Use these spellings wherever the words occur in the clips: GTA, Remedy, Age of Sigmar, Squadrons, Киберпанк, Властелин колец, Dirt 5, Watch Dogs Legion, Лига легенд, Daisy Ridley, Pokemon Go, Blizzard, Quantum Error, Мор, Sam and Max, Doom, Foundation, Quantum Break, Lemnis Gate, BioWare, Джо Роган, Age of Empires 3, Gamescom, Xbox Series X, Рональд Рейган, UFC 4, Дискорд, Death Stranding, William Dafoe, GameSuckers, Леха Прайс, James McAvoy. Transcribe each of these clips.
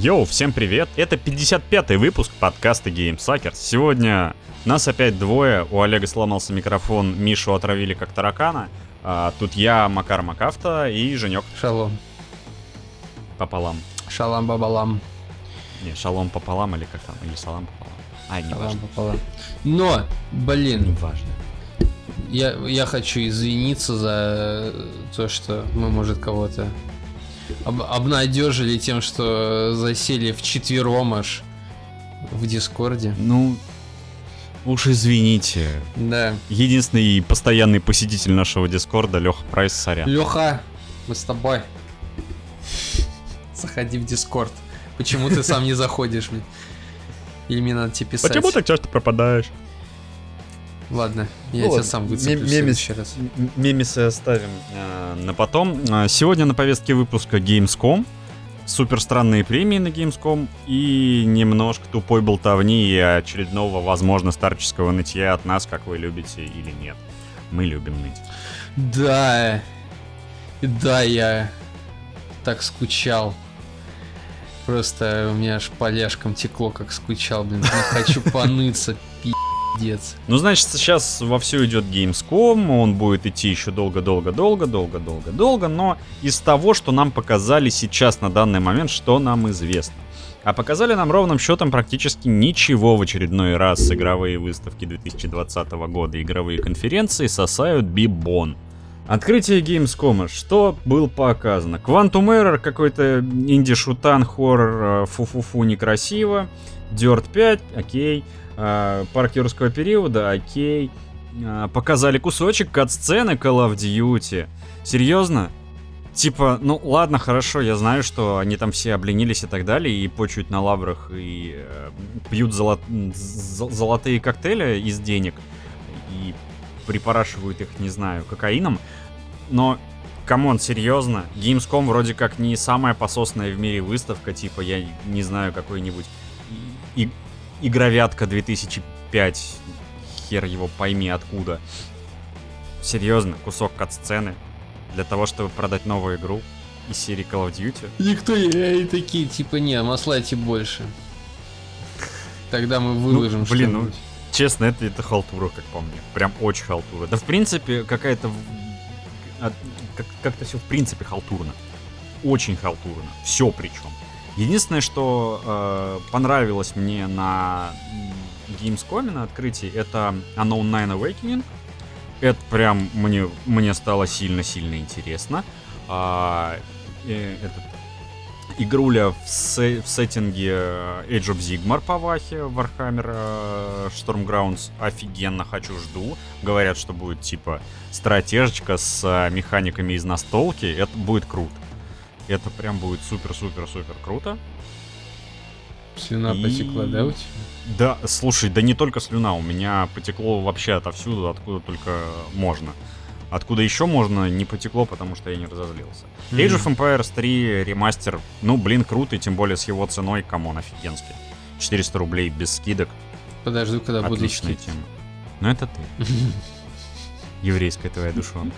Йоу, всем привет! Это 55-й выпуск подкаста GameSuckers. Сегодня нас опять двое, у Олега сломался микрофон, Мишу отравили как таракана. А тут я, Макар Макафта и Женек. Шалом. Пополам. Шалам бабалам. Не, шалом пополам или как там, или салам пополам. А, не важно. Но, блин. Не важно. Я хочу извиниться за то, что мы, может, кого-то обнадежили тем, что засели вчетвером аж в Дискорде. Ну, уж извините. Да. Единственный постоянный посетитель нашего Дискорда — Леха Прайс, сорян. Леха, мы с тобой. Заходи в Дискорд. Почему ты сам не заходишь? Или мне надо тебе писать? Почему так часто пропадаешь? Ладно, я тебя сам выцеплю в следующий раз. Мемесы оставим на потом. Сегодня на повестке выпуска Gamescom, супер странные премии на Gamescom и немножко тупой болтовни и очередного, возможно, старческого нытья от нас, как вы любите или нет. Мы любим ныть. Да, я так скучал. Просто у меня аж по ляжкам текло, как скучал, блин. Я хочу поныться, пиздец. Ну, значит, сейчас вовсю идет Gamescom, он будет идти еще долго, но из того, что нам показали сейчас на данный момент, что нам известно. А показали нам ровным счетом практически ничего в очередной раз. Игровые выставки 2020 года, игровые конференции сосают бибон. Открытие Gamescom. Что было показано? Quantum Error, какой-то инди-шутан, хоррор, фу-фу-фу, некрасиво. Dirt 5, окей. Парк юрского периода, окей. Показали кусочек кат-сцены Call of Duty. Серьезно? Типа, ну ладно, хорошо, я знаю, что они там все обленились и так далее, и почуют на лаврах, и пьют золотые коктейли из денег, и припорашивают их, не знаю, кокаином. Но, камон, серьезно, Gamescom вроде как не самая пососная в мире выставка, типа, я не знаю, какой-нибудь игровятка 2005, хер его пойми откуда. Серьезно, кусок кат-сцены для того, чтобы продать новую игру из серии Call of Duty. Никто и такие, типа, не, маслайте больше. Тогда мы выложим что-нибудь. Блин, честно, это халтура, как по мне. Прям очень халтура. Да, в принципе, какая-то... Как-то все в принципе халтурно. Очень халтурно. Все причем. Единственное, что понравилось мне на Gamescom, на открытии, это Unknown 9 Awakening. Это прям мне стало сильно-сильно интересно. Игруля в сеттинге Age of Sigmar по вахе, Warhammer Stormgrounds, офигенно, хочу, жду. Говорят, что будет типа стратежечка с механиками из настолки, это будет круто. Это прям будет супер-супер-супер круто. Слюна потекла, да, у тебя? Да, слушай, да не только слюна, у меня потекло вообще отовсюду, откуда только можно. Откуда еще можно, не потекло, потому что я не разозлился. Age of Empires 3 ремастер, ну, блин, круто, и тем более с его ценой, камон, офигенский. 400 рублей без скидок. Подожду, когда буду скидки. Отличная тема. Ну, это ты. Еврейская твоя душонка.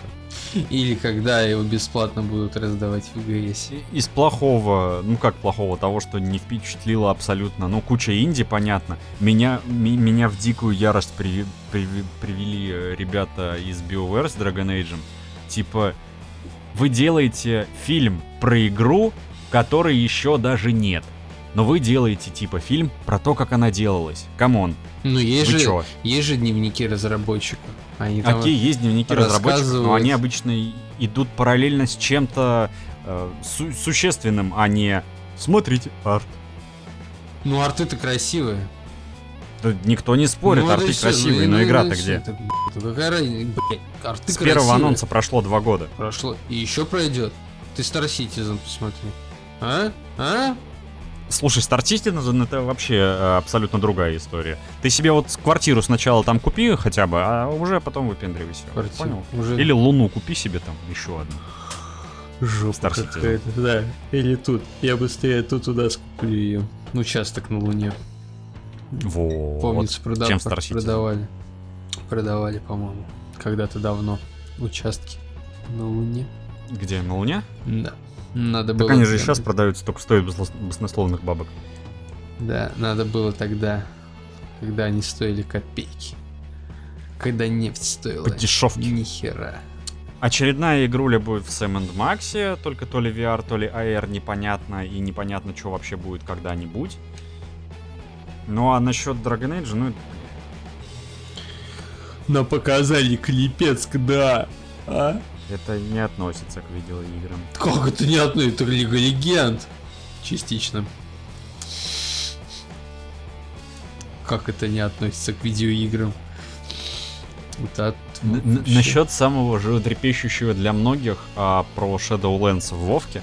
Или когда его бесплатно будут раздавать в EGS. Из плохого, ну как плохого, того, что не впечатлило абсолютно, ну куча инди, понятно. Меня в дикую ярость привели ребята из BioWare с Dragon Age. Типа, вы делаете фильм про игру, которой еще даже нет. Но вы делаете типа фильм про то, как она делалась. Камон. Ну есть же дневники разработчиков. Окей, есть дневники разработчиков, но они обычно идут параллельно с чем-то существенным, а не «смотрите, арт». Ну, арты-то красивые. Да никто не спорит, ну, арты красивые, но игра-то где? Это, какая разница, блядь, арты красивые. С первого анонса прошло 2 года. Прошло, и еще пройдет. Ты Star Citizen посмотри. А? Слушай, Star Citizen — это вообще абсолютно другая история. Ты себе вот квартиру сначала там купи хотя бы, а уже потом выпендривайся. Понял? Уже... Или Луну купи себе там, еще одну. Жопа Star Citizen. Да, или тут. Я быстрее туда скуплю ее. Ну, участок на Луне. Вот. Помнится, чем Star Citizen? Продавали, по-моему, когда-то давно. Участки на Луне. Где, на Луне? Да. Надо было... Они же сейчас продаются, только стоят баснословных бабок. Да, надо было тогда, когда они стоили копейки. Когда нефть стоила ни хера. Очередная игруля будет в Sam and Max, только то ли VR, то ли AR, непонятно, и непонятно, что вообще будет когда-нибудь. Ну а насчет Dragon Age, ну... Но показали клипец, да. А? Это не относится к видеоиграм. Как это не относится? Это Лига легенд. Частично. Как это не относится к видеоиграм? Вот от... Насчет самого животрепещущего для многих про Shadowlands в Вовке.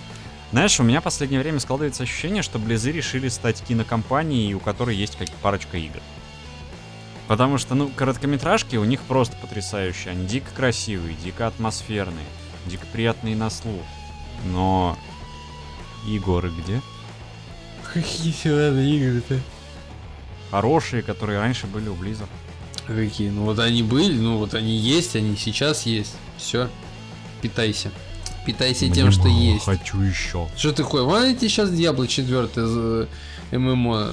Знаешь, у меня в последнее время складывается ощущение, что Blizzard решили стать кинокомпанией, у которой есть как парочка игр. Потому что, ну, короткометражки у них просто потрясающие. Они дико красивые, дико атмосферные, дико приятные на слух. Но... Игоры где? Какие сегодня игры-то? Хорошие, которые раньше были у Blizzard. Какие? Ну вот они были, ну вот они есть, они сейчас есть. Все, питайся. Питайся мне тем, что есть. Хочу еще. Что ты хуй? Вон эти сейчас Диабло 4 ММО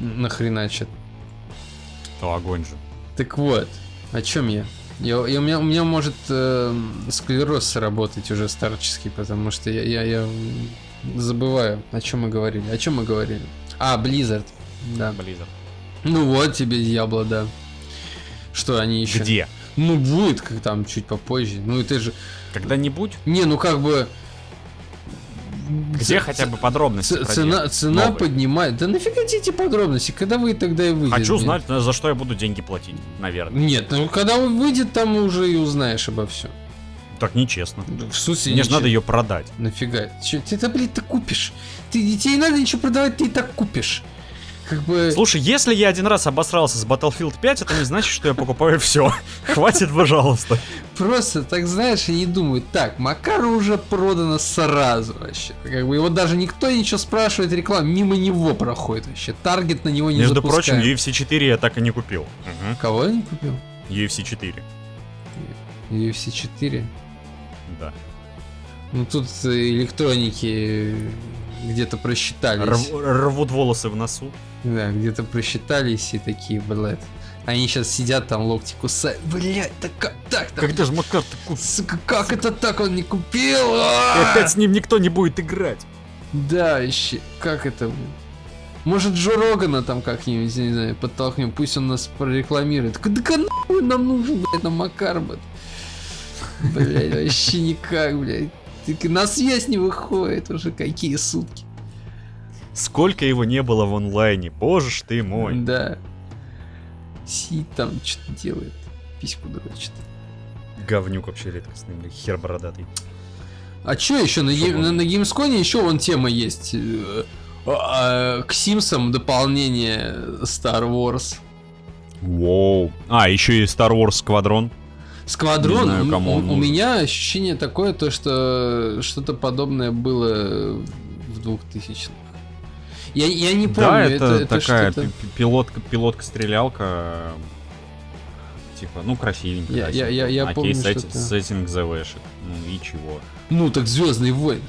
нахреначат. То огонь же. Так вот, о чем я? У меня может склероз сработать уже старческий, потому что я забываю, о чем мы говорили. А, Blizzard. Да. Blizzard. Ну вот тебе Диабло, да. Что они еще? Где? Ну будет, как там чуть попозже. Ну и ты же. Когда-нибудь? Не, ну как бы. Где хотя бы подробности? Цена поднимает. Да нафига эти подробности? Когда вы тогда и выйдет? Хочу знать, за что я буду деньги платить, наверное. Нет, ну когда он выйдет, там уже и узнаешь обо всем. Так нечестно. В смысле, мне же надо ее продать. Нафига? Че, ты это, блядь, ты купишь? Тебе не надо ничего продавать, ты и так купишь. Как бы... Слушай, если я один раз обосрался с Battlefield 5, это не значит, что я покупаю все. Хватит, пожалуйста. Просто, так знаешь, я не думаю. Так, Макару уже продано сразу вообще. Как бы его даже никто ничего спрашивает, реклама мимо него проходит вообще. Таргет на него не запускает. Между прочим, UFC 4 я так и не купил. Угу. Кого я не купил? UFC 4. UFC 4? Да. Ну тут электроники... Где-то просчитались. Рвут волосы в носу. Да, где-то просчитались и такие, блядь. Они сейчас сидят там, локти кусают. Блядь, да как так? Когда же Макар-то купил? Сука, как это так он не купил? И опять с ним никто не будет играть. Да, еще, как это? Может, Джо Рогана там как-нибудь, не знаю, подтолкнем. Пусть он нас прорекламирует. Да нахуй нам нужен, блядь, нам Макар, блядь. Блядь, вообще никак, блядь. На связь не выходит уже какие сутки. Сколько его не было в онлайне, боже ж ты мой. Да. Сидит там, что-то делает, письку дрочит. Говнюк вообще редкостный, блин, хер бородатый. А чё еще на Gamescom еще вон тема есть. К Симсам дополнение Star Wars. Воу. А, еще и Star Wars Squadron. Сквадрон, знаю, у меня ощущение такое, то, что что-то подобное было в 2000-х. Я не помню. Да, это такая что-то... пилотка-стрелялка. Типа, ну, красивенькая. Я помню, что-то... сеттинг ЗВшек. Ну, и чего? Ну, так Звездные войны.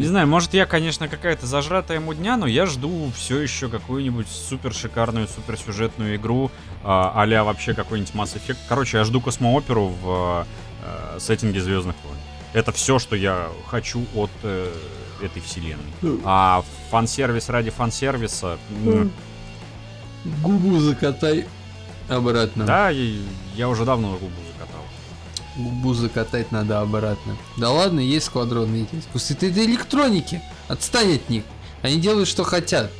Не знаю, может, я, конечно, какая-то зажратая мудня, но я жду все еще какую-нибудь супер шикарную, супер сюжетную игру, а-ля вообще какой-нибудь Mass Effect. Короче, я жду космооперу в сеттинге Звездных войн. Это все, что я хочу от этой вселенной. А фан-сервис ради фан-сервиса... Губу закатай обратно. Да, я уже давно губу закатал. Губу закатать надо обратно. Да ладно, есть сквадронные есть. Пусть это электроники. Отстань от них. Они делают, что хотят.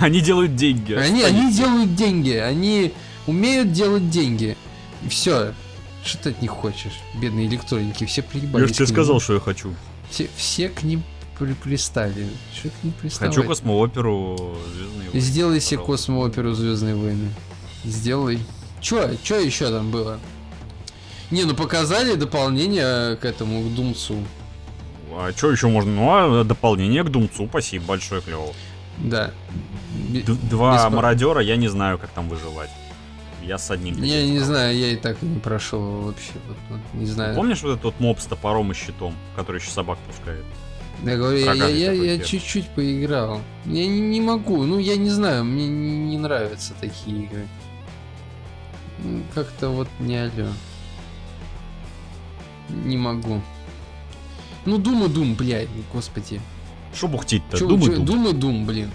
Они делают деньги. Они делают деньги. Они умеют делать деньги. И все. Что ты от них хочешь? Бедные электроники. Все приебались. Я же тебе сказал, что я хочу. Все к ним пристали. Что к ним пристали? Хочу космооперу Звездные войны. Сделай себе космооперу Звездные войны. Сделай. Чё еще там было? Не, ну показали дополнение к этому, к Думцу. А чё еще можно? Ну, а дополнение к Думцу, спасибо большое, клёво. Да. Два мародера, я не знаю, как там выживать. Я с одним. Я не знаю, я и так не прошел вообще. Вот, не знаю. Помнишь вот этот моб с топором и щитом, который еще собак пускает? Я говорю, я чуть-чуть поиграл. Я не могу, ну я не знаю, мне не нравятся такие игры. Ну, как-то вот не алё. Не могу. Ну, Doom, блядь, господи. Шо бухтить-то? Doom, блин.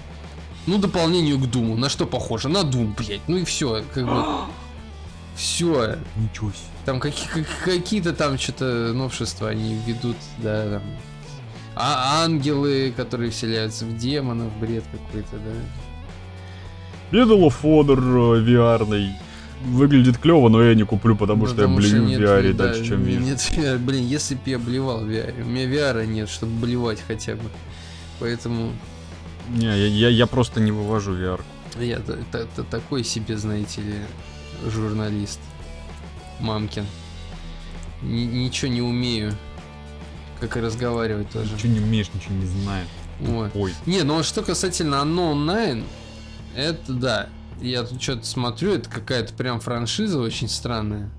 Ну, дополнение к Doom. На что похоже? На Doom, блядь. Ну и все, как бы... Все. Ничего себе. Там какие-то там что-то новшества они ведут, да, там... А ангелы, которые вселяются в демонов, бред какой-то, да. Medal of Honor VR-ный. Выглядит клево, но я не куплю, потому что я блюю в VR дальше, чем вижу. Нет VR, блин, если бы я блевал в VR. У меня VR нет, чтобы блевать хотя бы. Поэтому... Не, я просто не вывожу VR. Я такой себе, знаете ли, журналист. Мамкин. Ничего не умею. Как и разговаривать тоже. Ничего не умеешь, ничего не знаешь. Вот. Ой. Не, ну а что касательно Unknown 9, это да. Я тут что-то смотрю, это какая-то прям франшиза очень странная.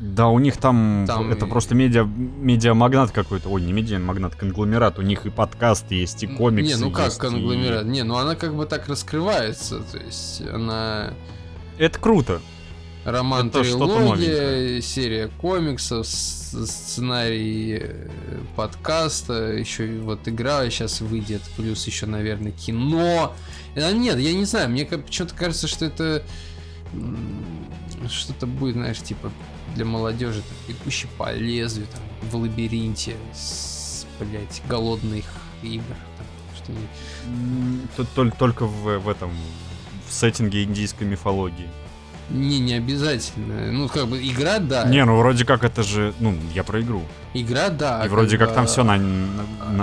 Да, у них там это просто медиамагнат какой-то. Ой, не медиамагнат, конгломерат. У них и подкаст есть, и комиксы. Не, ну как конгломерат? И... Не, ну она как бы так раскрывается. То есть она... Это круто. Роман трилогия, серия комиксов, сценарий подкаста, еще вот игра сейчас выйдет, плюс еще, наверное, кино. Нет, я не знаю, мне почему-то кажется, что это что-то будет, знаешь, типа для молодежи, там, «Бегущий по лезвию», там, «В лабиринте», блять, «Голодных игр», там, что-нибудь. Только в этом, в сеттинге индийской мифологии. Не обязательно. Ну, как бы, игра, да. Не, ну, вроде как это же... Ну, я про игру. Игра, да. И вроде как там все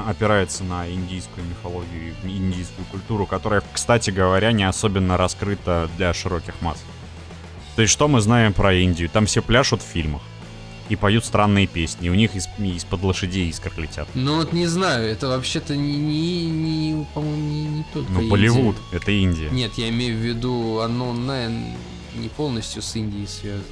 опирается на индийскую мифологию, индийскую культуру, которая, кстати говоря, не особенно раскрыта для широких масс. То есть, что мы знаем про Индию? Там все пляшут в фильмах и поют странные песни. У них из-под лошадей искры летят. Ну, вот не знаю. Это вообще-то не по-моему, не только Индия. Ну, Болливуд. Это Индия. Нет, я имею в виду Unknown 9... не полностью с Индией связан.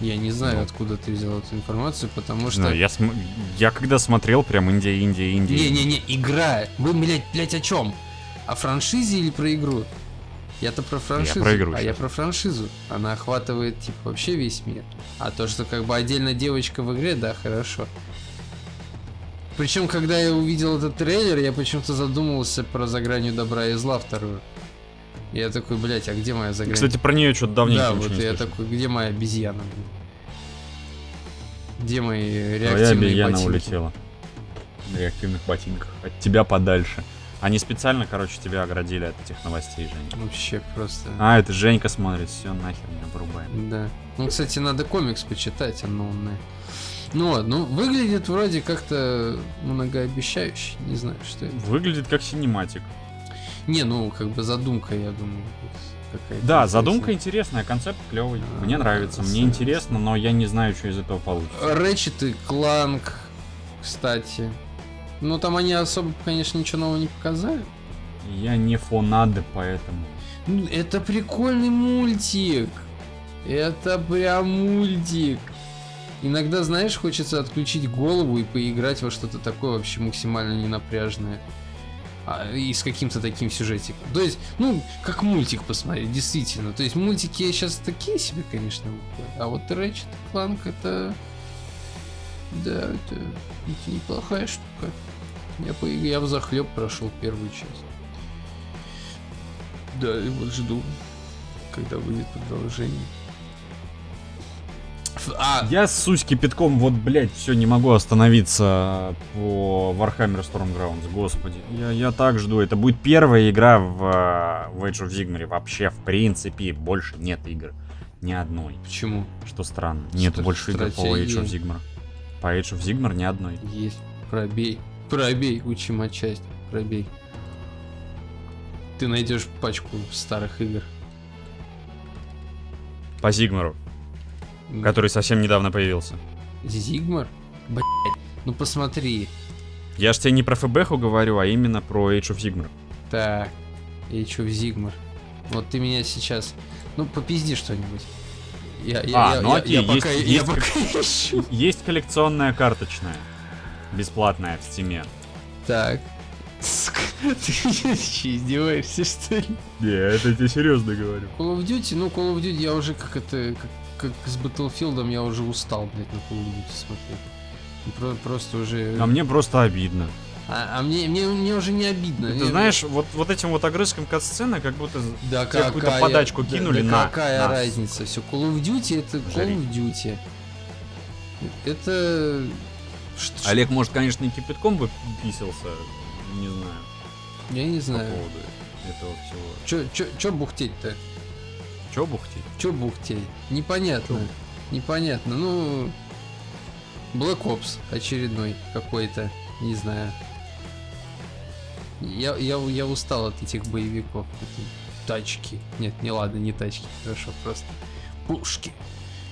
Я не знаю, откуда ты взял эту информацию, потому что... Да, я когда смотрел, прям Индия. Не-не-не, игра. Вы, блядь, о чем? О франшизе или про игру? Я-то про франшизу. Я про игру. Я про франшизу. Она охватывает, типа, вообще весь мир. А то, что как бы отдельно девочка в игре, да, хорошо. Причем, когда я увидел этот трейлер, я почему-то задумался про «За гранью добра и зла» вторую. Я такой, блядь, а где моя заграничная? Кстати, про нее что-то давненько ничего не слышал. Да, вот я такой, где моя обезьяна? Где мои реактивные ботинки? Твоя обезьяна улетела. В реактивных ботинках. От тебя подальше. Они специально, короче, тебя оградили от этих новостей, Женя. Вообще просто... А, это Женька смотрит, все, нахер меня порубаем. Да. Ну, кстати, надо комикс почитать, Unknown 9. Ну, выглядит вроде как-то многообещающе, не знаю, что это. Выглядит как синематик. Не, ну, как бы задумка, я думаю, какая-то. Да, интересная. Задумка интересная, концепт клевый. Мне нравится, мне интересно, но я не знаю, что из этого получится. Ratchet и Clank, кстати. Ну, там они особо, конечно, ничего нового не показали. Я не фонады, поэтому... Это прикольный мультик. Это прям мультик. Иногда, знаешь, хочется отключить голову и поиграть во что-то такое вообще максимально ненапряжное. И с каким-то таким сюжетиком. То есть, ну, как мультик посмотреть, действительно. То есть, мультики сейчас такие себе, конечно, выходят. А вот Ratchet и Clank это... Да, это неплохая штука. Я взахлеб прошел первую часть. Да, и вот жду, когда выйдет продолжение. Я с кипятком, вот, блядь, все, не могу остановиться по Warhammer Stormgrounds, господи. Я так жду, это будет первая игра в Age of Sigmar вообще, в принципе, больше нет игр, ни одной. Почему? Что странно, нет больше игр по Age of Sigmar. По Age of Sigmar ни одной. Есть, пробей, учим отчасть, пробей. Ты найдешь пачку старых игр. По Sigmar'у. Который совсем недавно появился. Sigmar? Блять, ну посмотри. Я ж тебе не про ФБХу говорю, а именно про Age of Sigmar. Так, Age of Sigmar. Вот ты меня сейчас... Ну, попизди что-нибудь. Есть коллекционная карточная. Бесплатная в Steam. Так. Ты издеваешься, что ли? Не, это я тебе серьезно говорю. Call of Duty, я уже как с Battlefield'ом, я уже устал, блядь, на Call of Duty смотреть. Просто уже... А мне просто обидно. А мне уже не обидно. Ты знаешь, вот этим вот огрызком катсцены, как будто да тебе какую-то подачку кинули, да, на... какая на разница? Все, Call of Duty это Call of Duty. Это... Олег, может, конечно, и кипятком бы писался, не знаю. Я не знаю. По поводу этого всего. Чё бухтеть-то? Чё бухтеть? Непонятно. Непонятно. Ну, Black Ops очередной какой-то. Не знаю. Я устал от этих боевиков. Тачки. Нет, не ладно, не тачки. Хорошо, просто пушки.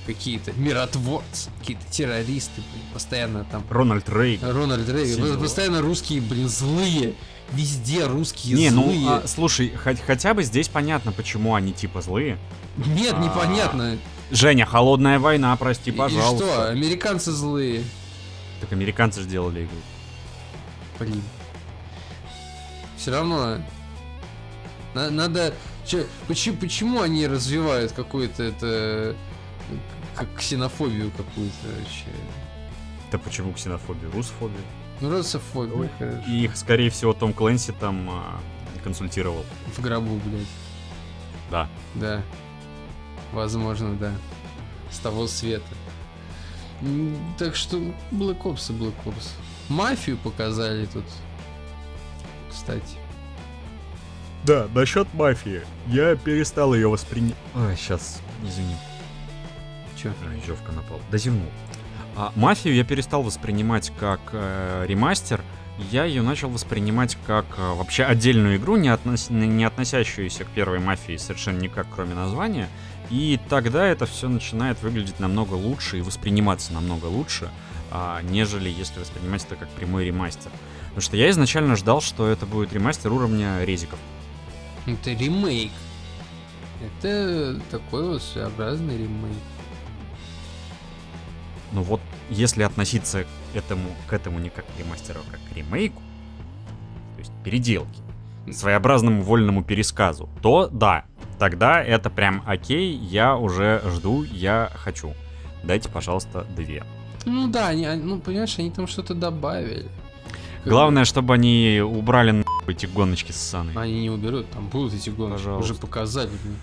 Какие-то миротворцы, какие-то террористы, блин, постоянно там... Рональд Рейган, постоянно русские, блин, злые, везде русские злые. Не, ну, слушай, хотя бы здесь понятно, почему они типа злые. Нет, непонятно. Женя, холодная война, прости, пожалуйста. И что, американцы злые? Так американцы же делали игру. Блин. Все равно... Надо... Почему они развивают какую-то это... Как ксенофобию какую-то вообще. Да почему ксенофобию? Русофобию? Ну, русофобию, ой, хорошо. И их, скорее всего, Том Клэнси там консультировал. В гробу, блядь. Да. Да. Возможно, да. С того света. Так что Black Ops. Мафию показали тут, кстати. Да, насчет мафии. Я перестал ее воспринимать. Ой, сейчас, извини. Жевка напал. Да зевнул. Мафию я перестал воспринимать как ремастер. Я ее начал воспринимать как вообще отдельную игру, не относящуюся к первой мафии совершенно никак, кроме названия. И тогда это все начинает выглядеть намного лучше и восприниматься намного лучше, нежели если воспринимать это как прямой ремастер. Потому что я изначально ждал, что это будет ремастер уровня резиков. Это ремейк. Это такой вот своеобразный ремейк. Ну вот, если относиться к этому не как к ремастеру, а как к ремейку, то есть переделки, своеобразному вольному пересказу, то да, тогда это прям окей, я уже жду, я хочу. Дайте, пожалуйста, 2. Ну да, понимаешь, они там что-то добавили. Главное, чтобы они убрали нахуй эти гоночки ссаные. Они не уберут, там будут эти гоночки, пожалуйста. Уже показали мне.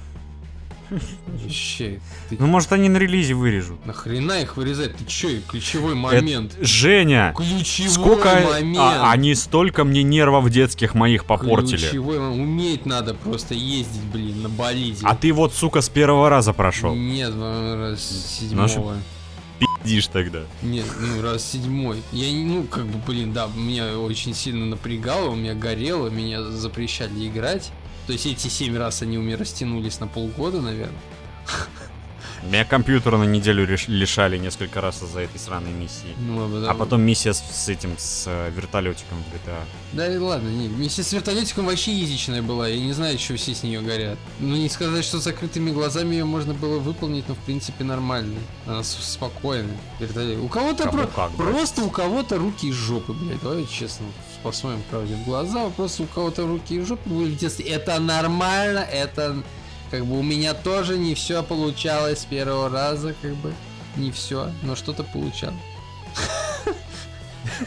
Вообще, ты... Ну, может, они на релизе вырежут. Нахрена их вырезать? Ты чё, ключевой момент. Это... Женя, ключевой момент. Они столько мне нервов детских моих попортили. Ключевой момент. Уметь надо просто ездить, блин, на болиде. А ты вот, сука, с первого раза прошел. Нет, раз седьмого. Пиздишь тогда. Нет, ну, раз седьмой. Я, ну, как бы, блин, да, меня очень сильно напрягало, у меня горело, меня запрещали играть. То есть эти 7 раз они у меня растянулись на полгода, наверное. Меня компьютер на неделю лишали несколько раз из-за этой сраной миссии. Ну, а потом миссия с вертолетиком в GTA. Да и ладно, не, миссия с вертолетиком вообще язычная была, я не знаю, что все с нее горят. Ну не сказать, что с закрытыми глазами ее можно было выполнить, но в принципе нормально. Она спокойная. Вертолет. У кого-то просто у кого-то руки из жопы, блядь. Давай честно, посмотрим правде в глаза. Просто у кого-то руки из жопы были в детстве. Это нормально, это... Как бы у меня тоже не все получалось с первого раза, как бы не все, но что-то получал.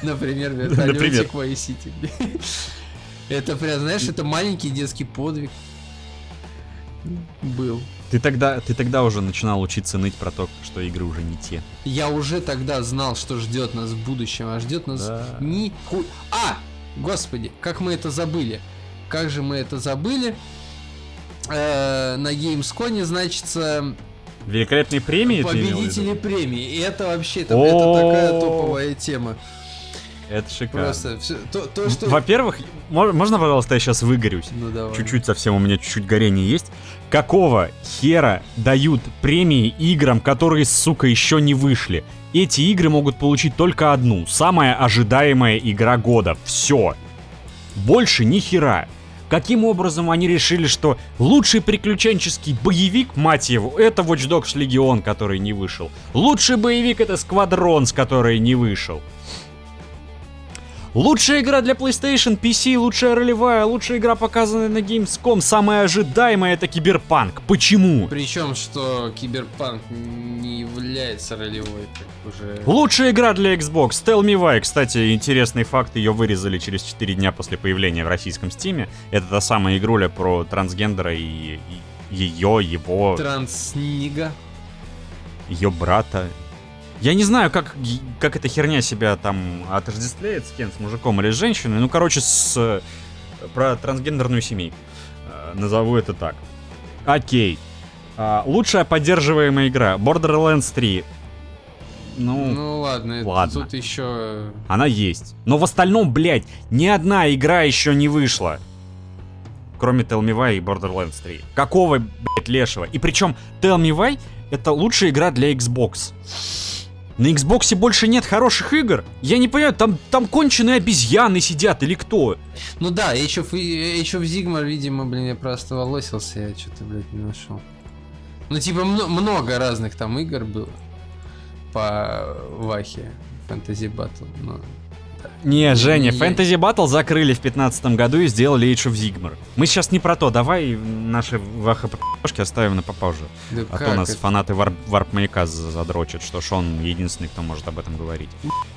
Например, вертолетик Vice City. Это прям, знаешь, это маленький детский подвиг был. Ты тогда уже начинал учиться ныть про то, что игры уже не те. Я уже тогда знал, что ждет нас в будущем, а ждет нас нихуя. Господи, как мы это забыли! Как же мы это забыли? На Gamescom, значится... Великолепные премии? Победители премии. И это вообще это такая топовая тема. Это шикарно. Просто все, то, что... Во-первых, можно, пожалуйста, я сейчас выгорюсь? Ну, давай. Чуть-чуть совсем, у меня чуть-чуть горение есть. Какого хера дают премии играм, которые, сука, еще не вышли? Эти игры могут получить только одну. Самая ожидаемая игра года. Все. Больше ни хера. Каким образом они решили, что лучший приключенческий боевик, мать его, это Watch Dogs Legion, который не вышел. Лучший боевик — это Squadrons, который не вышел. Лучшая игра для PlayStation, PC, лучшая ролевая, лучшая игра, показанная на Gamescom, самая ожидаемая — это Киберпанк. Почему? Причем, что Киберпанк не является ролевой, так уже... Лучшая игра для Xbox — Tell Me Why. Кстати, интересный факт, ее вырезали через 4 дня после появления в российском Стиме. Это та самая игруля про трансгендера и ее, его... Транснига. Ее брата. Я не знаю, как эта херня себя там отождествляет с кем, с мужиком или с женщиной. Ну, короче, про трансгендерную семейку. Назову это так. Окей. Лучшая поддерживаемая игра — Borderlands 3. Ну ладно, ладно. Тут еще... Она есть. Но в остальном, блядь, ни одна игра еще не вышла. Кроме Tell Me Why и Borderlands 3. Какого, блядь, лешего? И причем Tell Me Why — это лучшая игра для Xbox. На Xboxе больше нет хороших игр. Я не понимаю, там конченые обезьяны сидят или кто? Ну да, Age of Sigmar, видимо, блин, я просто волосился, я что-то, блядь, не нашел. Ну типа много разных там игр было по Вахе, Fantasy Battle, но... Не, Женя, Fantasy Battle закрыли в 2015 году и сделали Age of Sigmar. Мы сейчас не про то, давай наши вахапошки оставим на попозже. Да, а то нас это? Фанаты Варп-маяка задрочат, что ж он единственный, кто может об этом говорить.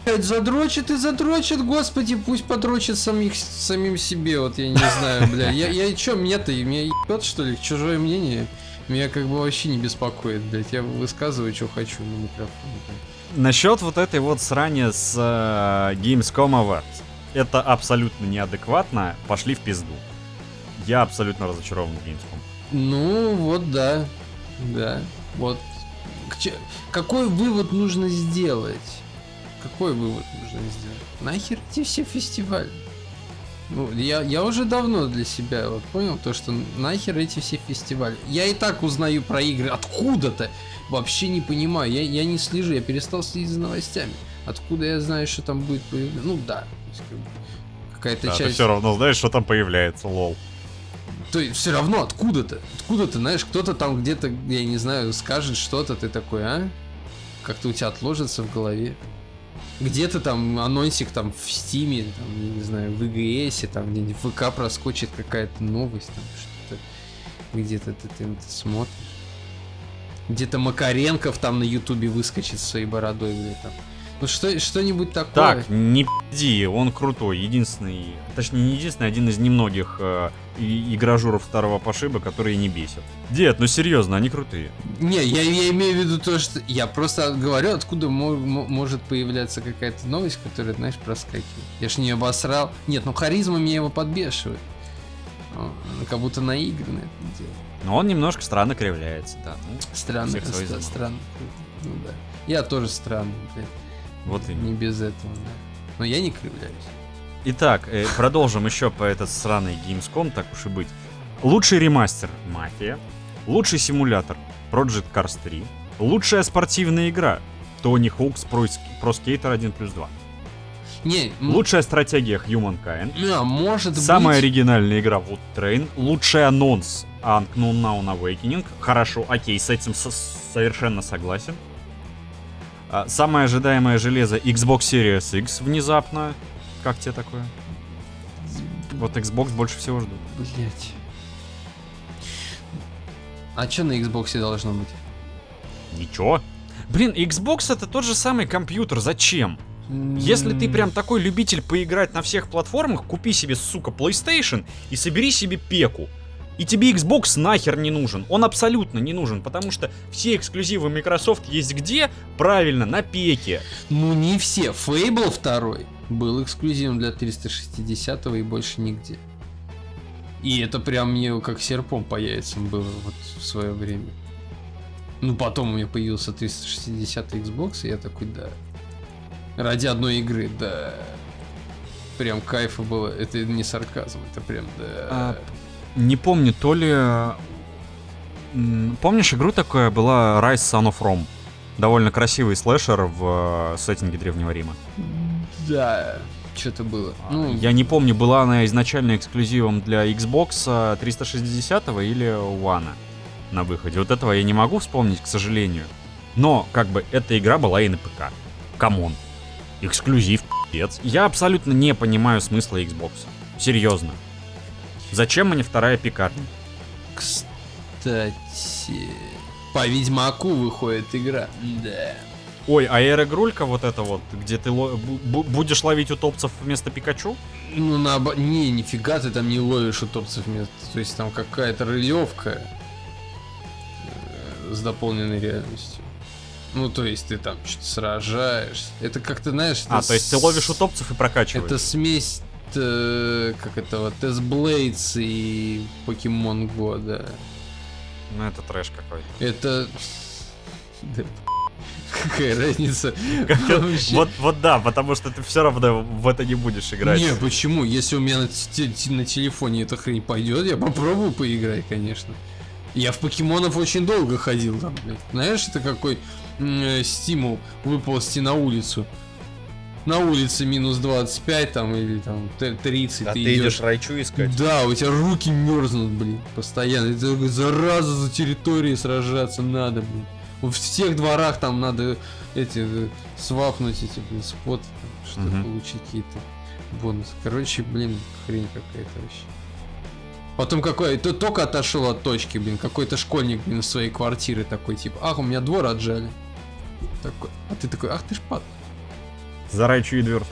Блять, задрочат и задрочат, господи, пусть подрочат самим себе, вот я не знаю, бля. Я чё, мне-то, меня ебёт, что ли, чужое мнение? Меня как бы вообще не беспокоит, блядь, я высказываю, что хочу на микрофоне, блядь. Насчет вот этой вот срани с Gamescom-ова, это абсолютно неадекватно, пошли в пизду. Я абсолютно разочарован в Gamescom. Ну вот да, да, вот. Какой вывод нужно сделать? Какой вывод нужно сделать? Нахер эти все фестивали? Ну, я уже давно для себя вот понял то, что нахер эти все фестивали. Я и так узнаю про игры откуда-то. Вообще не понимаю. Я не слежу, я перестал следить за новостями. Откуда я знаю, что там будет появляться? Ну да. Какая-то часть... ты все равно знаешь, что там появляется, лол. То есть все равно откуда-то. Откуда-то, знаешь, кто-то там где-то, я не знаю, скажет что-то, ты такой, а? Как-то у тебя отложится в голове. Где-то там анонсик там в Стиме, там, я не знаю, в EGS, там где-нибудь в ВК проскочит какая-то новость, там что-то. Где-то ты смотришь. Где-то Макаренков там на Ютубе выскочит со своей бородой или там. Ну что-нибудь такое. Так, не пизди, он крутой, единственный, точнее не единственный, один из немногих игражуров старого пошиба, которые не бесят. Дед, ну серьезно, они крутые. Не, я имею в виду то, что я просто говорю, откуда может появляться какая-то новость, которая, знаешь, проскакивает. Я ж не обосрал. Нет, ну харизма меня его подбешивает. Она как будто наигранно это дело. Но он немножко странно кривляется, да. Ну, странно. Ну да. Я тоже странный, блядь. Вот именно. Не без этого, да. Но я не кривляюсь. Итак, продолжим еще по этот сраный Gamescom, так уж и быть. Лучший ремастер — Мафия. Лучший симулятор — Project Cars 3. Лучшая спортивная игра — Tony Hawk's Pro Skater 1+2. Не, лучшая стратегия — Humankind. Да, может быть. Самая оригинальная игра — Wood Train. Лучший анонс — Unknown 9 Awakening. Хорошо, окей, с этим совершенно согласен. Самое ожидаемое железо — Xbox Series X внезапно. Как тебе такое? Вот Xbox больше всего ждут. Блять. А что на Xbox должно быть? Ничего. Блин, Xbox — это тот же самый компьютер. Зачем? Если ты прям такой любитель поиграть на всех платформах, купи себе, сука, PlayStation и собери себе пеку. И тебе Xbox нахер не нужен. Он абсолютно не нужен, потому что все эксклюзивы Microsoft есть где? Правильно, на пеке. Ну не все. Fable 2 был эксклюзивом для 360 и больше нигде. И это прям мне как серпом по яйцам было вот в свое время. Ну потом у меня появился 360 Xbox, и я такой, да. Ради одной игры, да. Прям кайфа было. Это не сарказм, это прям, да. Не помню, то ли... Помнишь, игру такая была Rise Son of Rome? Довольно красивый слэшер в сеттинге Древнего Рима. Да, что-то было. Я не помню, была она изначально эксклюзивом для Xbox 360 или One на выходе. Вот этого я не могу вспомнить, к сожалению. Но, как бы, эта игра была и на ПК. Камон. Эксклюзив, пипец. Я абсолютно не понимаю смысла Xbox. Серьезно. Зачем мне вторая пекарня? Кстати, по Ведьмаку выходит игра. Да. Ой, а аэрогрулька вот эта вот, где ты будешь ловить утопцев вместо Пикачу? Ну, не, нифига ты там не ловишь утопцев вместо... То есть там какая-то рылевка с дополненной реальностью. Ну, то есть ты там что-то сражаешься. Это как-то, знаешь... то есть ты ловишь утопцев и прокачиваешь. Это смесь, как этого, Test Blades и Pokemon Go, да. Ну, это трэш какой-то. Это... Какая разница? Вот да, потому что ты все равно в это не будешь играть. Не, почему? Если у меня на телефоне эта хрень пойдет, я попробую поиграть, конечно. Я в покемонов очень долго ходил там, блядь. Знаешь, это какой стимул выползти на улицу. На улице минус 25 там или там 30. А ты идешь райчу искать? Да, у тебя руки мерзнут, блин, постоянно. Это зараза, за территорией сражаться надо, блин. В всех дворах там надо эти свапнуть, эти, блин, споты, чтобы получить какие-то бонусы. Короче, блин, хрень какая-то вообще. Потом какой-то только отошел от точки, блин, какой-то школьник, блин, в своей квартире такой, типа, ах, у меня двор отжали. Такой, а ты такой, ах ты ж падла. Зарайчу и двор.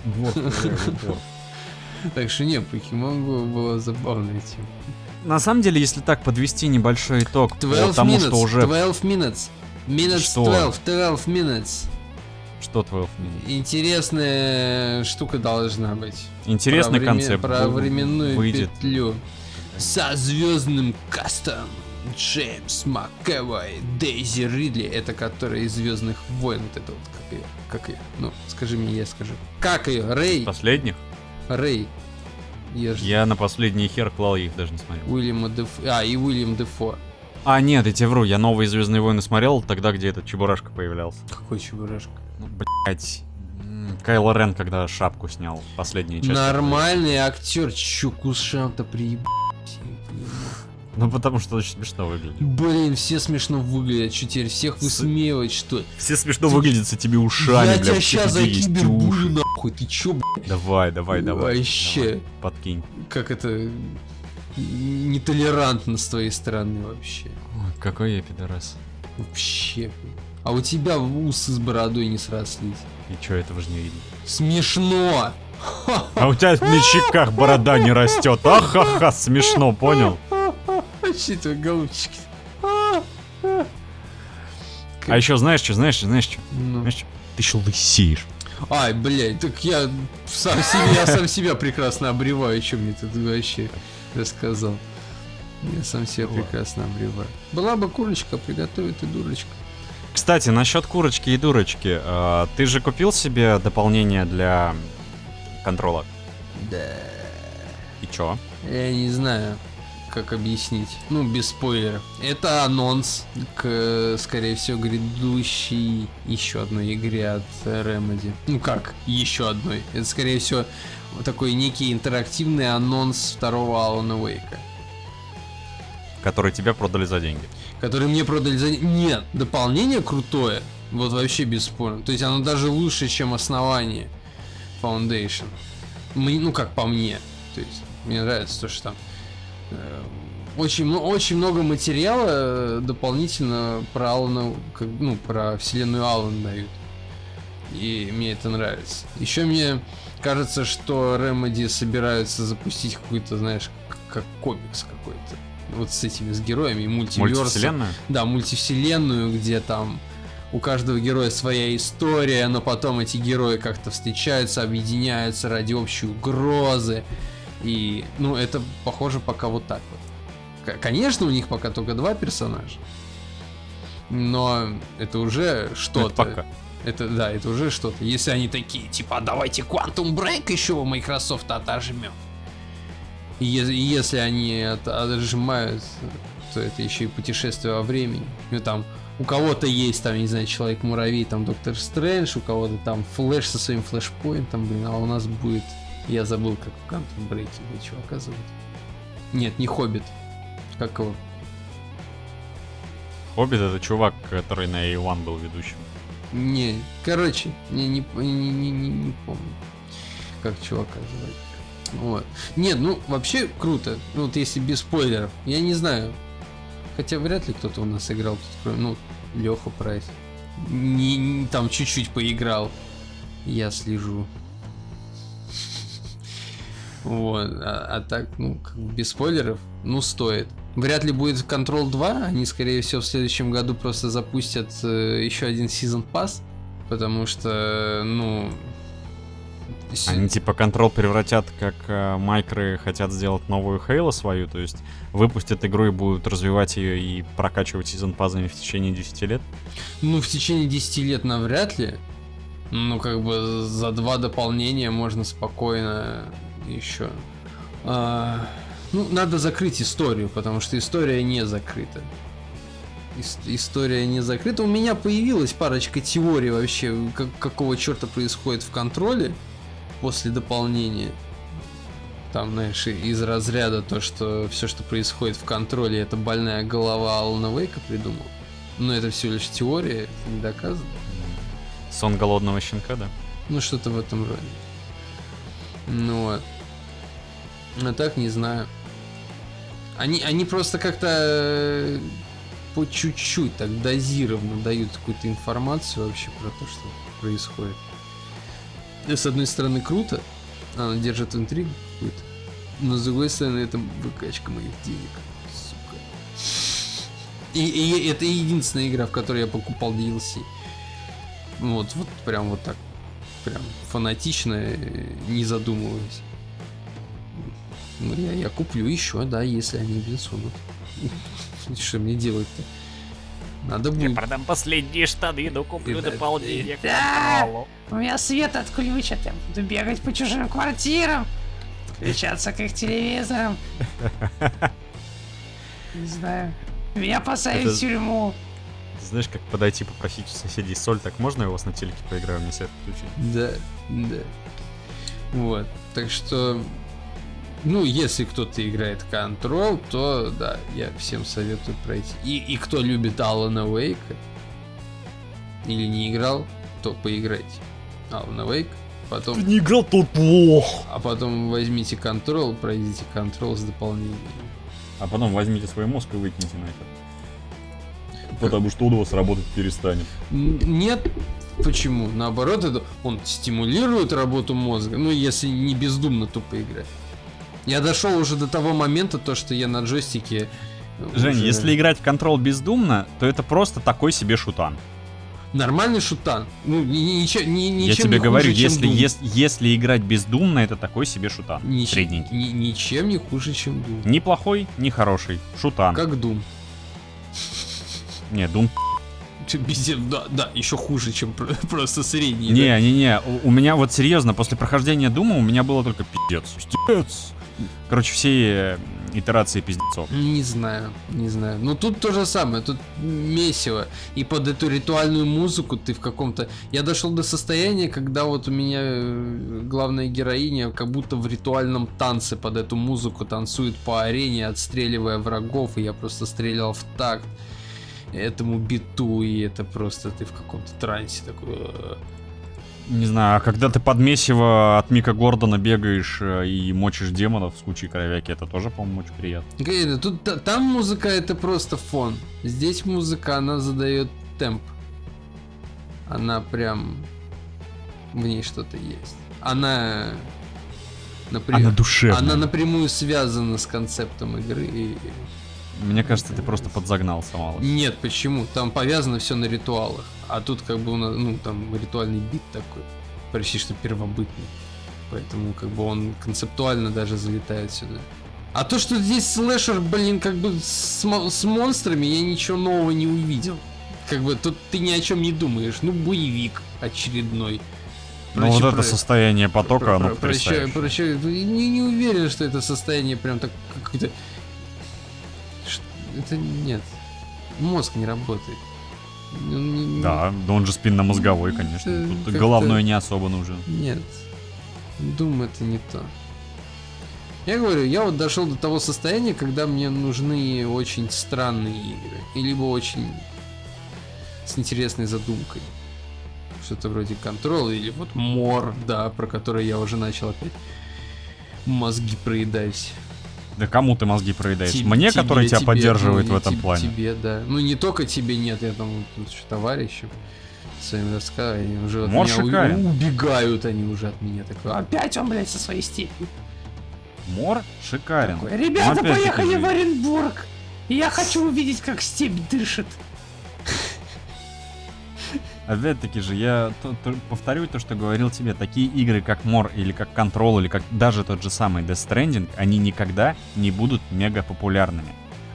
Так что не, Pokemon Go была забавная тема. На самом деле, если так подвести небольшой итог, потому что уже... 12 minutes. Что 12 minutes? Интересная штука должна быть. Интересный концепт. Про временную петлю. Со звездным кастом. Джеймс МакЭвой, Дейзи Ридли. Это которая из «Звездных войн». Вот это вот, как ее? Ну, скажи мне, я скажу. Как ее? Рэй? Последних? Рэй. Я на последний хер клал, я их даже не смотрел. Уильям Дефо. А, нет, я тебе вру, я новые «Звездные войны» смотрел тогда, где этот Чебурашка появлялся. Какой Чебурашка? Ну, блять, Кайло Рен, когда шапку снял, последняя часть. Нормальный актер, чё к ушам-то приебать? Ну, потому что очень смешно выглядит. Блин, все смешно выглядят, чё теперь всех высмеивать, что? Все смешно выглядят с этими ушами, блядь. Я тебя сейчас за кибербулю нахуй, ты чё, блядь? Давай. Вообще. Подкинь. Как это... Нетолерантно с твоей стороны вообще. Ой, какой я пидорас. Вообще. А у тебя усы с бородой не срослись. И чё, этого же не видно? Смешно! А у тебя на щеках борода не растет. Ахаха, смешно, понял? Вообще твои голубчики. А еще знаешь что? Знаешь что? Ты еще лысеешь. Ай, блядь, так я сам себя прекрасно обреваю, что мне тут вообще... рассказал. Я сам себя прекрасно обреваю. Была бы курочка, приготовит и дурочка. Кстати, насчет курочки и дурочки. Ты же купил себе дополнение для контрола? Да. И чё? Я не знаю, как объяснить. Ну, без спойлеров. Это анонс к, скорее всего, грядущей еще одной игре от Remedy. Ну как, еще одной. Это, скорее всего, вот такой некий интерактивный анонс второго Алана Уэйка. Который тебя продали за деньги. Который мне продали за деньги. Нет, дополнение крутое. Вот вообще бесспорно. То есть оно даже лучше, чем «Основание» Foundation. Ну, как по мне. То есть мне нравится то, что там очень много материала дополнительно про Алана, ну, про вселенную Алана дают. И мне это нравится. Еще мне кажется, что Remedy собираются запустить какой-то, знаешь, как комикс какой-то. Вот с этими, с героями, мультиверсом. Мультивселенную? Да, мультивселенную, где там у каждого героя своя история, но потом эти герои как-то встречаются, объединяются ради общей угрозы. И, ну, это похоже пока вот так вот. Конечно, у них пока только два персонажа. Но это уже что-то. Это пока. Это, да, это уже что-то. Если они такие, типа, а давайте Quantum Break еще у Microsoft отожмем. И если они отожимают, то это еще и путешествие во времени. Ну, там, у кого-то есть, там, не знаю, Человек-муравей, там, Доктор Стрэндж, у кого-то там Флэш со своим флэшпоинтом, блин, а у нас будет... Я забыл, как в Quantum Break его чувака зовут. Нет, не Хоббит. Как его? Хоббит — это чувак, который на A1 был ведущим. Не, короче, не помню. как чувака звать. Вот. Нет, ну вообще круто. Вот если без спойлеров. Я не знаю. Хотя вряд ли кто-то у нас играл тут, кроме, ну, Лёха Прайс. Не, там чуть-чуть поиграл. Я слежу. Вот. А так, ну, как без спойлеров, ну, стоит. Вряд ли будет Control 2. Они, скорее всего, в следующем году просто запустят еще один Season Pass. Потому что, ну... Они типа Control превратят, как Майкры хотят сделать новую Halo свою, то есть выпустят игру и будут развивать ее и прокачивать сезон пазами в течение 10 лет? Ну, в течение 10 лет навряд ли. Ну, как бы за два дополнения можно спокойно еще... Ну, надо закрыть историю, потому что история не закрыта. История не закрыта. У меня появилась парочка теорий вообще, какого черта происходит в Контроле. После дополнения, там, знаешь, из разряда то, что все, что происходит в Контроле, это больная голова Алана Вейка придумал. Но это всего лишь теория, это не доказано. Сон голодного щенка, да? Ну, что-то в этом роде. Ну вот. А так, не знаю. Они просто как-то по чуть-чуть, так дозированно дают какую-то информацию вообще про то, что происходит. С одной стороны, круто, она держит интригу какую-то, но с другой стороны, это выкачка моих денег, сука. И это единственная игра, в которой я покупал DLC. Вот прям вот так, прям фанатично, не задумываясь. Ну, я куплю еще, да, если они высунут. Что мне делать-то? Надо будет. Я продам последние штаны, но куплю дополнение. Да! У меня свет отключат, я буду бегать по чужим квартирам, включаться к их телевизорам. Не знаю. Меня посадят в тюрьму. Ты знаешь, как подойти попросить у соседей соль, так можно я у вас на телеке поиграю, мне свет отключить? Да, да. Вот, так что... Ну, если кто-то играет Control, то да, я всем советую пройти. И кто любит Алана Уэйка или не играл, то поиграйте. Алана Уэйк, потом... Ты не играл, то плохо. А потом возьмите Control, пройдите Control с дополнением. А потом возьмите свой мозг и выкиньте на это. Потому что он у вас работать перестанет. Нет. Почему? Наоборот, это он стимулирует работу мозга. Ну, если не бездумно тупо играть. Я дошел уже до того момента, то, что я на джойстике... Жень, уже... если играть в Control бездумно, то это просто такой себе шутан. Нормальный шутан. Ну, ничем я тебе не говорю, хуже, если, чем если играть бездумно, это такой себе шутан. Средненький. Ничем не хуже, чем Doom. Ни плохой, ни хороший. Шутан. Как Doom. Не, Doom... Да, еще хуже, чем просто средний. Не, у меня вот серьезно, после прохождения Дума у меня было только пиздец. Короче, все итерации пиздецов. Не знаю. Но тут то же самое, тут месиво. И под эту ритуальную музыку ты в каком-то... Я дошел до состояния, когда вот у меня главная героиня как будто в ритуальном танце под эту музыку танцует по арене, отстреливая врагов, и я просто стрелял в такт этому биту, и это просто ты в каком-то трансе такой. Не знаю, а когда ты под месиво от Мика Гордона бегаешь и мочишь демонов в случае кровяки, это тоже, по-моему, очень приятно. Тут, там музыка — это просто фон. Здесь музыка, она задает темп. Она прям... В ней что-то есть. Она душевная. Она напрямую связана с концептом игры и... Мне кажется, ты просто подзагнал самого. Нет, почему? Там повязано все на ритуалах. А тут как бы у нас, ну, там ритуальный бит такой, почти что первобытный. Поэтому как бы он концептуально даже залетает сюда. А то, что здесь слэшер, блин, как бы с монстрами, я ничего нового не увидел. Как бы тут ты ни о чем не думаешь. Ну, боевик очередной. Ну вот это состояние потока, оно потрясающе. Не уверен, что это состояние прям так какое-то... Это нет. Мозг не работает. Да, да он же спинномозговой, конечно. Тут как-то... головной не особо нужен. Нет. Думаю, это не то. Я говорю, я вот дошел до того состояния, когда мне нужны очень странные игры. Либо очень с интересной задумкой. что-то вроде Control или вот Мор, да, про который я уже начал опять мозги проедать. Да кому ты мозги проедаешь? Мне, который тебя поддерживает в этом плане? Тебе, да. Ну не только тебе, нет, я там товарищи своим рассказывал, они уже от меня убегают, они уже от меня такой. Опять он, блядь, со своей степью. Мор шикарен. Такой, ребята, поехали в Оренбург. Я хочу увидеть, как степь дышит. Опять-таки же, я повторю то, что говорил тебе. Такие игры, как Мор, или как Control, или как даже тот же самый Death Stranding, они никогда не будут мега популярными.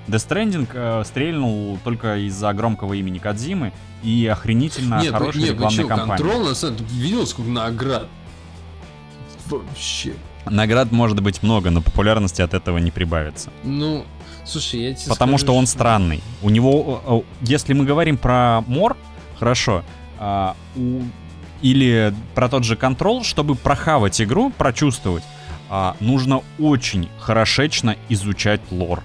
Death Stranding стрельнул только из-за громкого имени Кодзимы и охренительно хорошей рекламной кампании. Control, на самом деле, видел, сколько наград? Вообще. Наград может быть много, но популярности от этого не прибавится. Ну, слушай, я тебе потому скажу, что он странный. У него, если мы говорим про Мор, хорошо, или про тот же Control, чтобы прохавать игру, прочувствовать, нужно очень хорошечно изучать лор.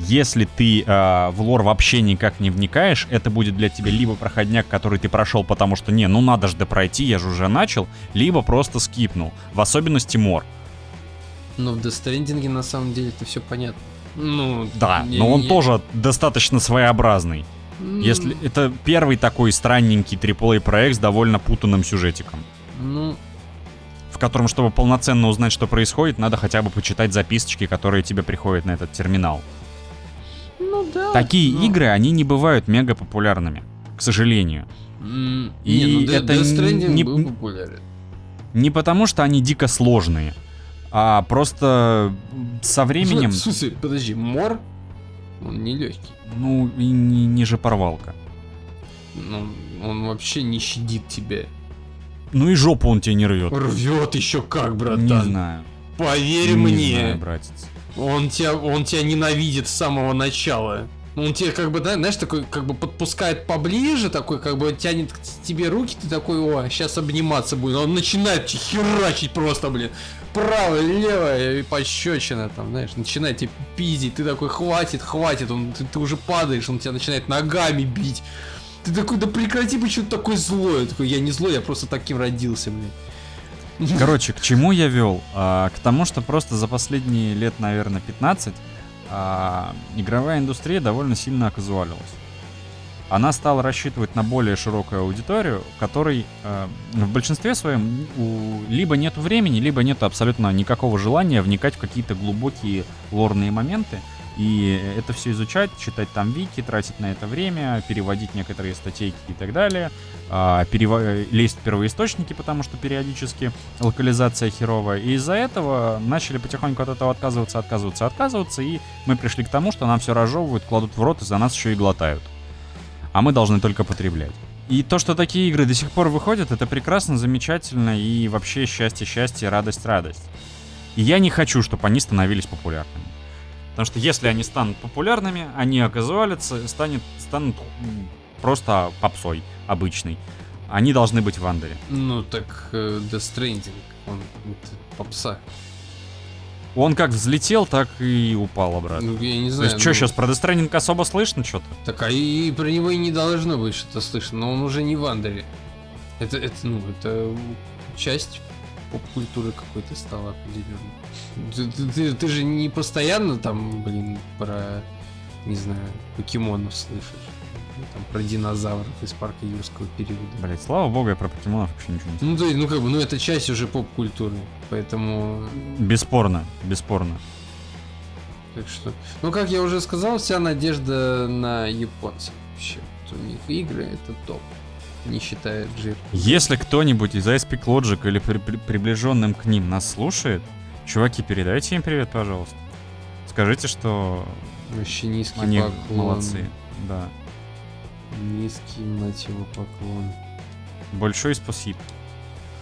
Если ты в лор вообще никак не вникаешь, это будет для тебя либо проходняк, который ты прошел, потому что не, ну надо же допройти, я же уже начал, либо просто скипнул, в особенности Мор. Но в Death Stranding на самом деле это все понятно. Ну, да, но он тоже достаточно своеобразный. Если это первый такой странненький AAA проект с довольно путанным сюжетиком. Ну, в котором, чтобы полноценно узнать, что происходит, надо хотя бы почитать записочки, которые тебе приходят на этот терминал. Ну да. Такие игры, они не бывают мега популярными, к сожалению. И это Death Stranding не был популярен. Не потому, что они дико сложные, а просто со временем. Слушай, подожди, Мор? Он не легкий. Ну, и не же порвалка. Ну, он вообще не щадит тебя. Ну и жопу он тебе не рвет. Рвет еще как, братан. Не знаю. Поверь мне. Не знаю, братец. Он тебя ненавидит с самого начала. Он тебе как бы, да, знаешь, такой как бы подпускает поближе, такой как бы тянет к тебе руки, ты такой, о, сейчас обниматься будет. Он начинает херачить просто, блин. Правая, левая и пощечина там, знаешь, начинает тебе пиздить. Ты такой, хватит. Ты уже падаешь, он тебя начинает ногами бить. Ты такой, да прекрати, почему ты такой злой? Я такой, я не злой, я просто таким родился, блин. Короче, к чему я вел? К тому, что просто за последние лет, наверное, 15 игровая индустрия довольно сильно оказуалилась. Она стала рассчитывать на более широкую аудиторию, которой в большинстве своем либо нет времени, либо нет абсолютно никакого желания вникать в какие-то глубокие лорные моменты. И это все изучать, читать там вики, тратить на это время, переводить некоторые статейки и так далее, лезть в первоисточники, потому что периодически локализация херовая. И из-за этого начали потихоньку от этого отказываться, и мы пришли к тому, что нам все разжевывают, кладут в рот и за нас еще и глотают. А мы должны только потреблять. И то, что такие игры до сих пор выходят, это прекрасно, замечательно и вообще счастье, радость. И я не хочу, чтобы они становились популярными. Потому что если они станут популярными, они оказываются, станут просто попсой обычной. Они должны быть в андере. Ну так Death Stranding, он попса. Он как взлетел, так и упал обратно. Ну, я не знаю. То есть что, сейчас про Death Stranding особо слышно что-то? Так, а и про него и не должно быть что-то слышно, но он уже не в андере. Это часть поп-культуры какой-то стала определенной. Ты же не постоянно там, блин, про, не знаю, покемонов слышишь. Там, про динозавров из парка Юрского периода. Блять, слава богу, я про покемонов вообще ничего не знаю. Ну, это часть уже поп-культуры, поэтому... Бесспорно. Так что... Ну, как я уже сказал, вся надежда на японцев вообще. Вот у них игры — это топ. Не считая жир. Если кто-нибудь из Aspect Logic или приближенным к ним нас слушает, чуваки, передайте им привет, пожалуйста. Скажите, что... Вообще низкий они поклон. Молодцы, да. Низкий, мать его, поклон. Большое спасибо.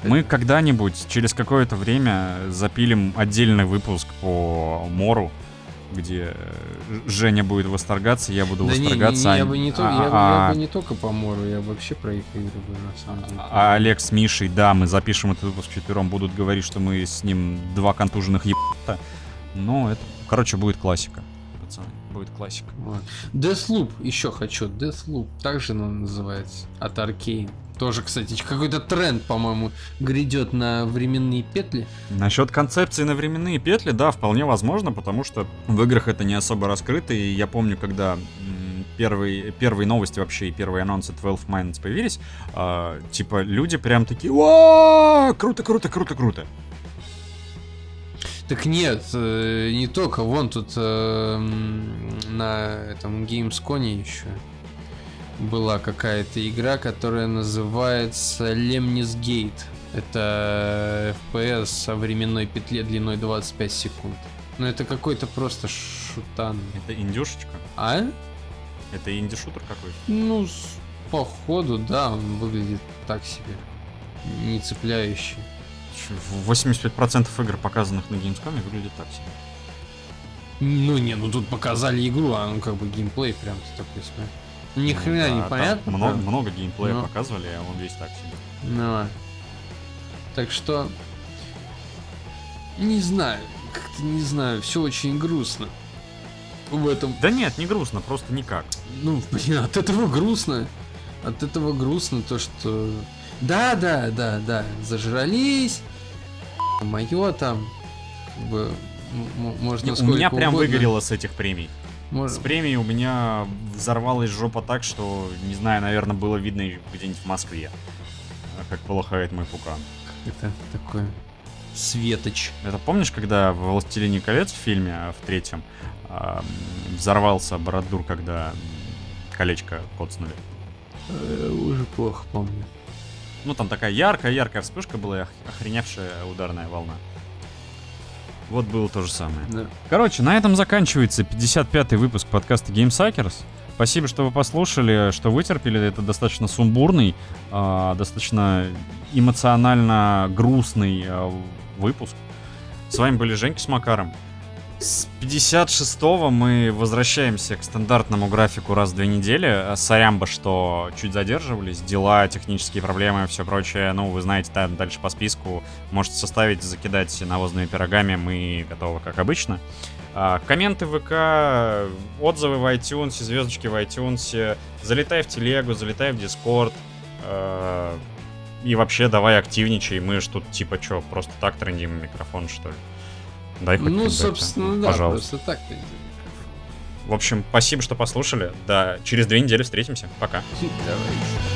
Мы когда-нибудь, через какое-то время, запилим отдельный выпуск по Мору, где Женя будет восторгаться, я буду восторгаться. Я бы не только по Мору, я вообще про их игры бы, на самом деле. А Олег с Мишей, да, мы запишем этот выпуск вчетвером, будут говорить, что мы с ним два контуженных еб***та. Но это, короче, будет классика. Будет классика. Deathloop еще хочу. Deathloop также он называется. От Аркейн. Тоже, кстати, какой-то тренд, по-моему, грядет на временные петли. Насчет концепции на временные петли, да, вполне возможно, потому что в играх это не особо раскрыто. И я помню, когда первые новости вообще и первые анонсы 12 Minutes появились, типа люди прям такие: «О, круто, круто, круто, круто». Так нет, не только. Вон тут на этом Gamescom еще была какая-то игра, которая называется Lemnis Gate. Это FPS со временной петле длиной 25 секунд. Но это какой-то просто шутан. Это индюшечка? А? Это инди-шутер какой-то? Ну, походу, да, он выглядит так себе. Не цепляющий. 85% игр, показанных на Gamescom, выглядит так себе. Ну не, ну тут показали игру, а ну как бы геймплей прям такой, смотри. Ни хрена да, непонятно. Много геймплея показывали, а он весь так себе. Ну, так что не знаю, как-то не знаю, все очень грустно в этом. Да нет, не грустно, просто никак. Ну, блин, от этого грустно. От этого грустно то, что... Да, зажрались. Мое там, как бы, можно сколько угодно. У меня прям выгорело с этих премий. С премии у меня взорвалась жопа так, что, не знаю, наверное, было видно где-нибудь в Москве, как полыхает мой пукан. Как это такое? Светоч. Это помнишь, когда в «Властелине колец» в фильме, в третьем, взорвался Барад-дур, когда колечко коцнули? Уже плохо помню. Ну, там такая яркая-яркая вспышка была и охреневшая ударная волна. Вот было то же самое. Да. Короче, на этом заканчивается 55-й выпуск подкаста GameSuckers. Спасибо, что вы послушали, что вытерпели. Это достаточно сумбурный, достаточно эмоционально грустный выпуск. С вами были Женька с Макаром. С 56-го мы возвращаемся к стандартному графику раз в 2 недели. Сорямба, что чуть задерживались. Дела, технические проблемы, все прочее. Ну, вы знаете, там дальше по списку. Можете составить, закидать навозными пирогами. Мы готовы, как обычно. Комменты в ВК, отзывы в iTunes, звездочки в iTunes. Залетай в телегу, залетай в Discord. И вообще давай активничай. Мы ж тут типа что, просто так трендим микрофон, что ли? Дай хоть ну, собственно, да, пожалуйста. Просто так. В общем, спасибо, что послушали. Да, через 2 недели встретимся. Пока. Давай.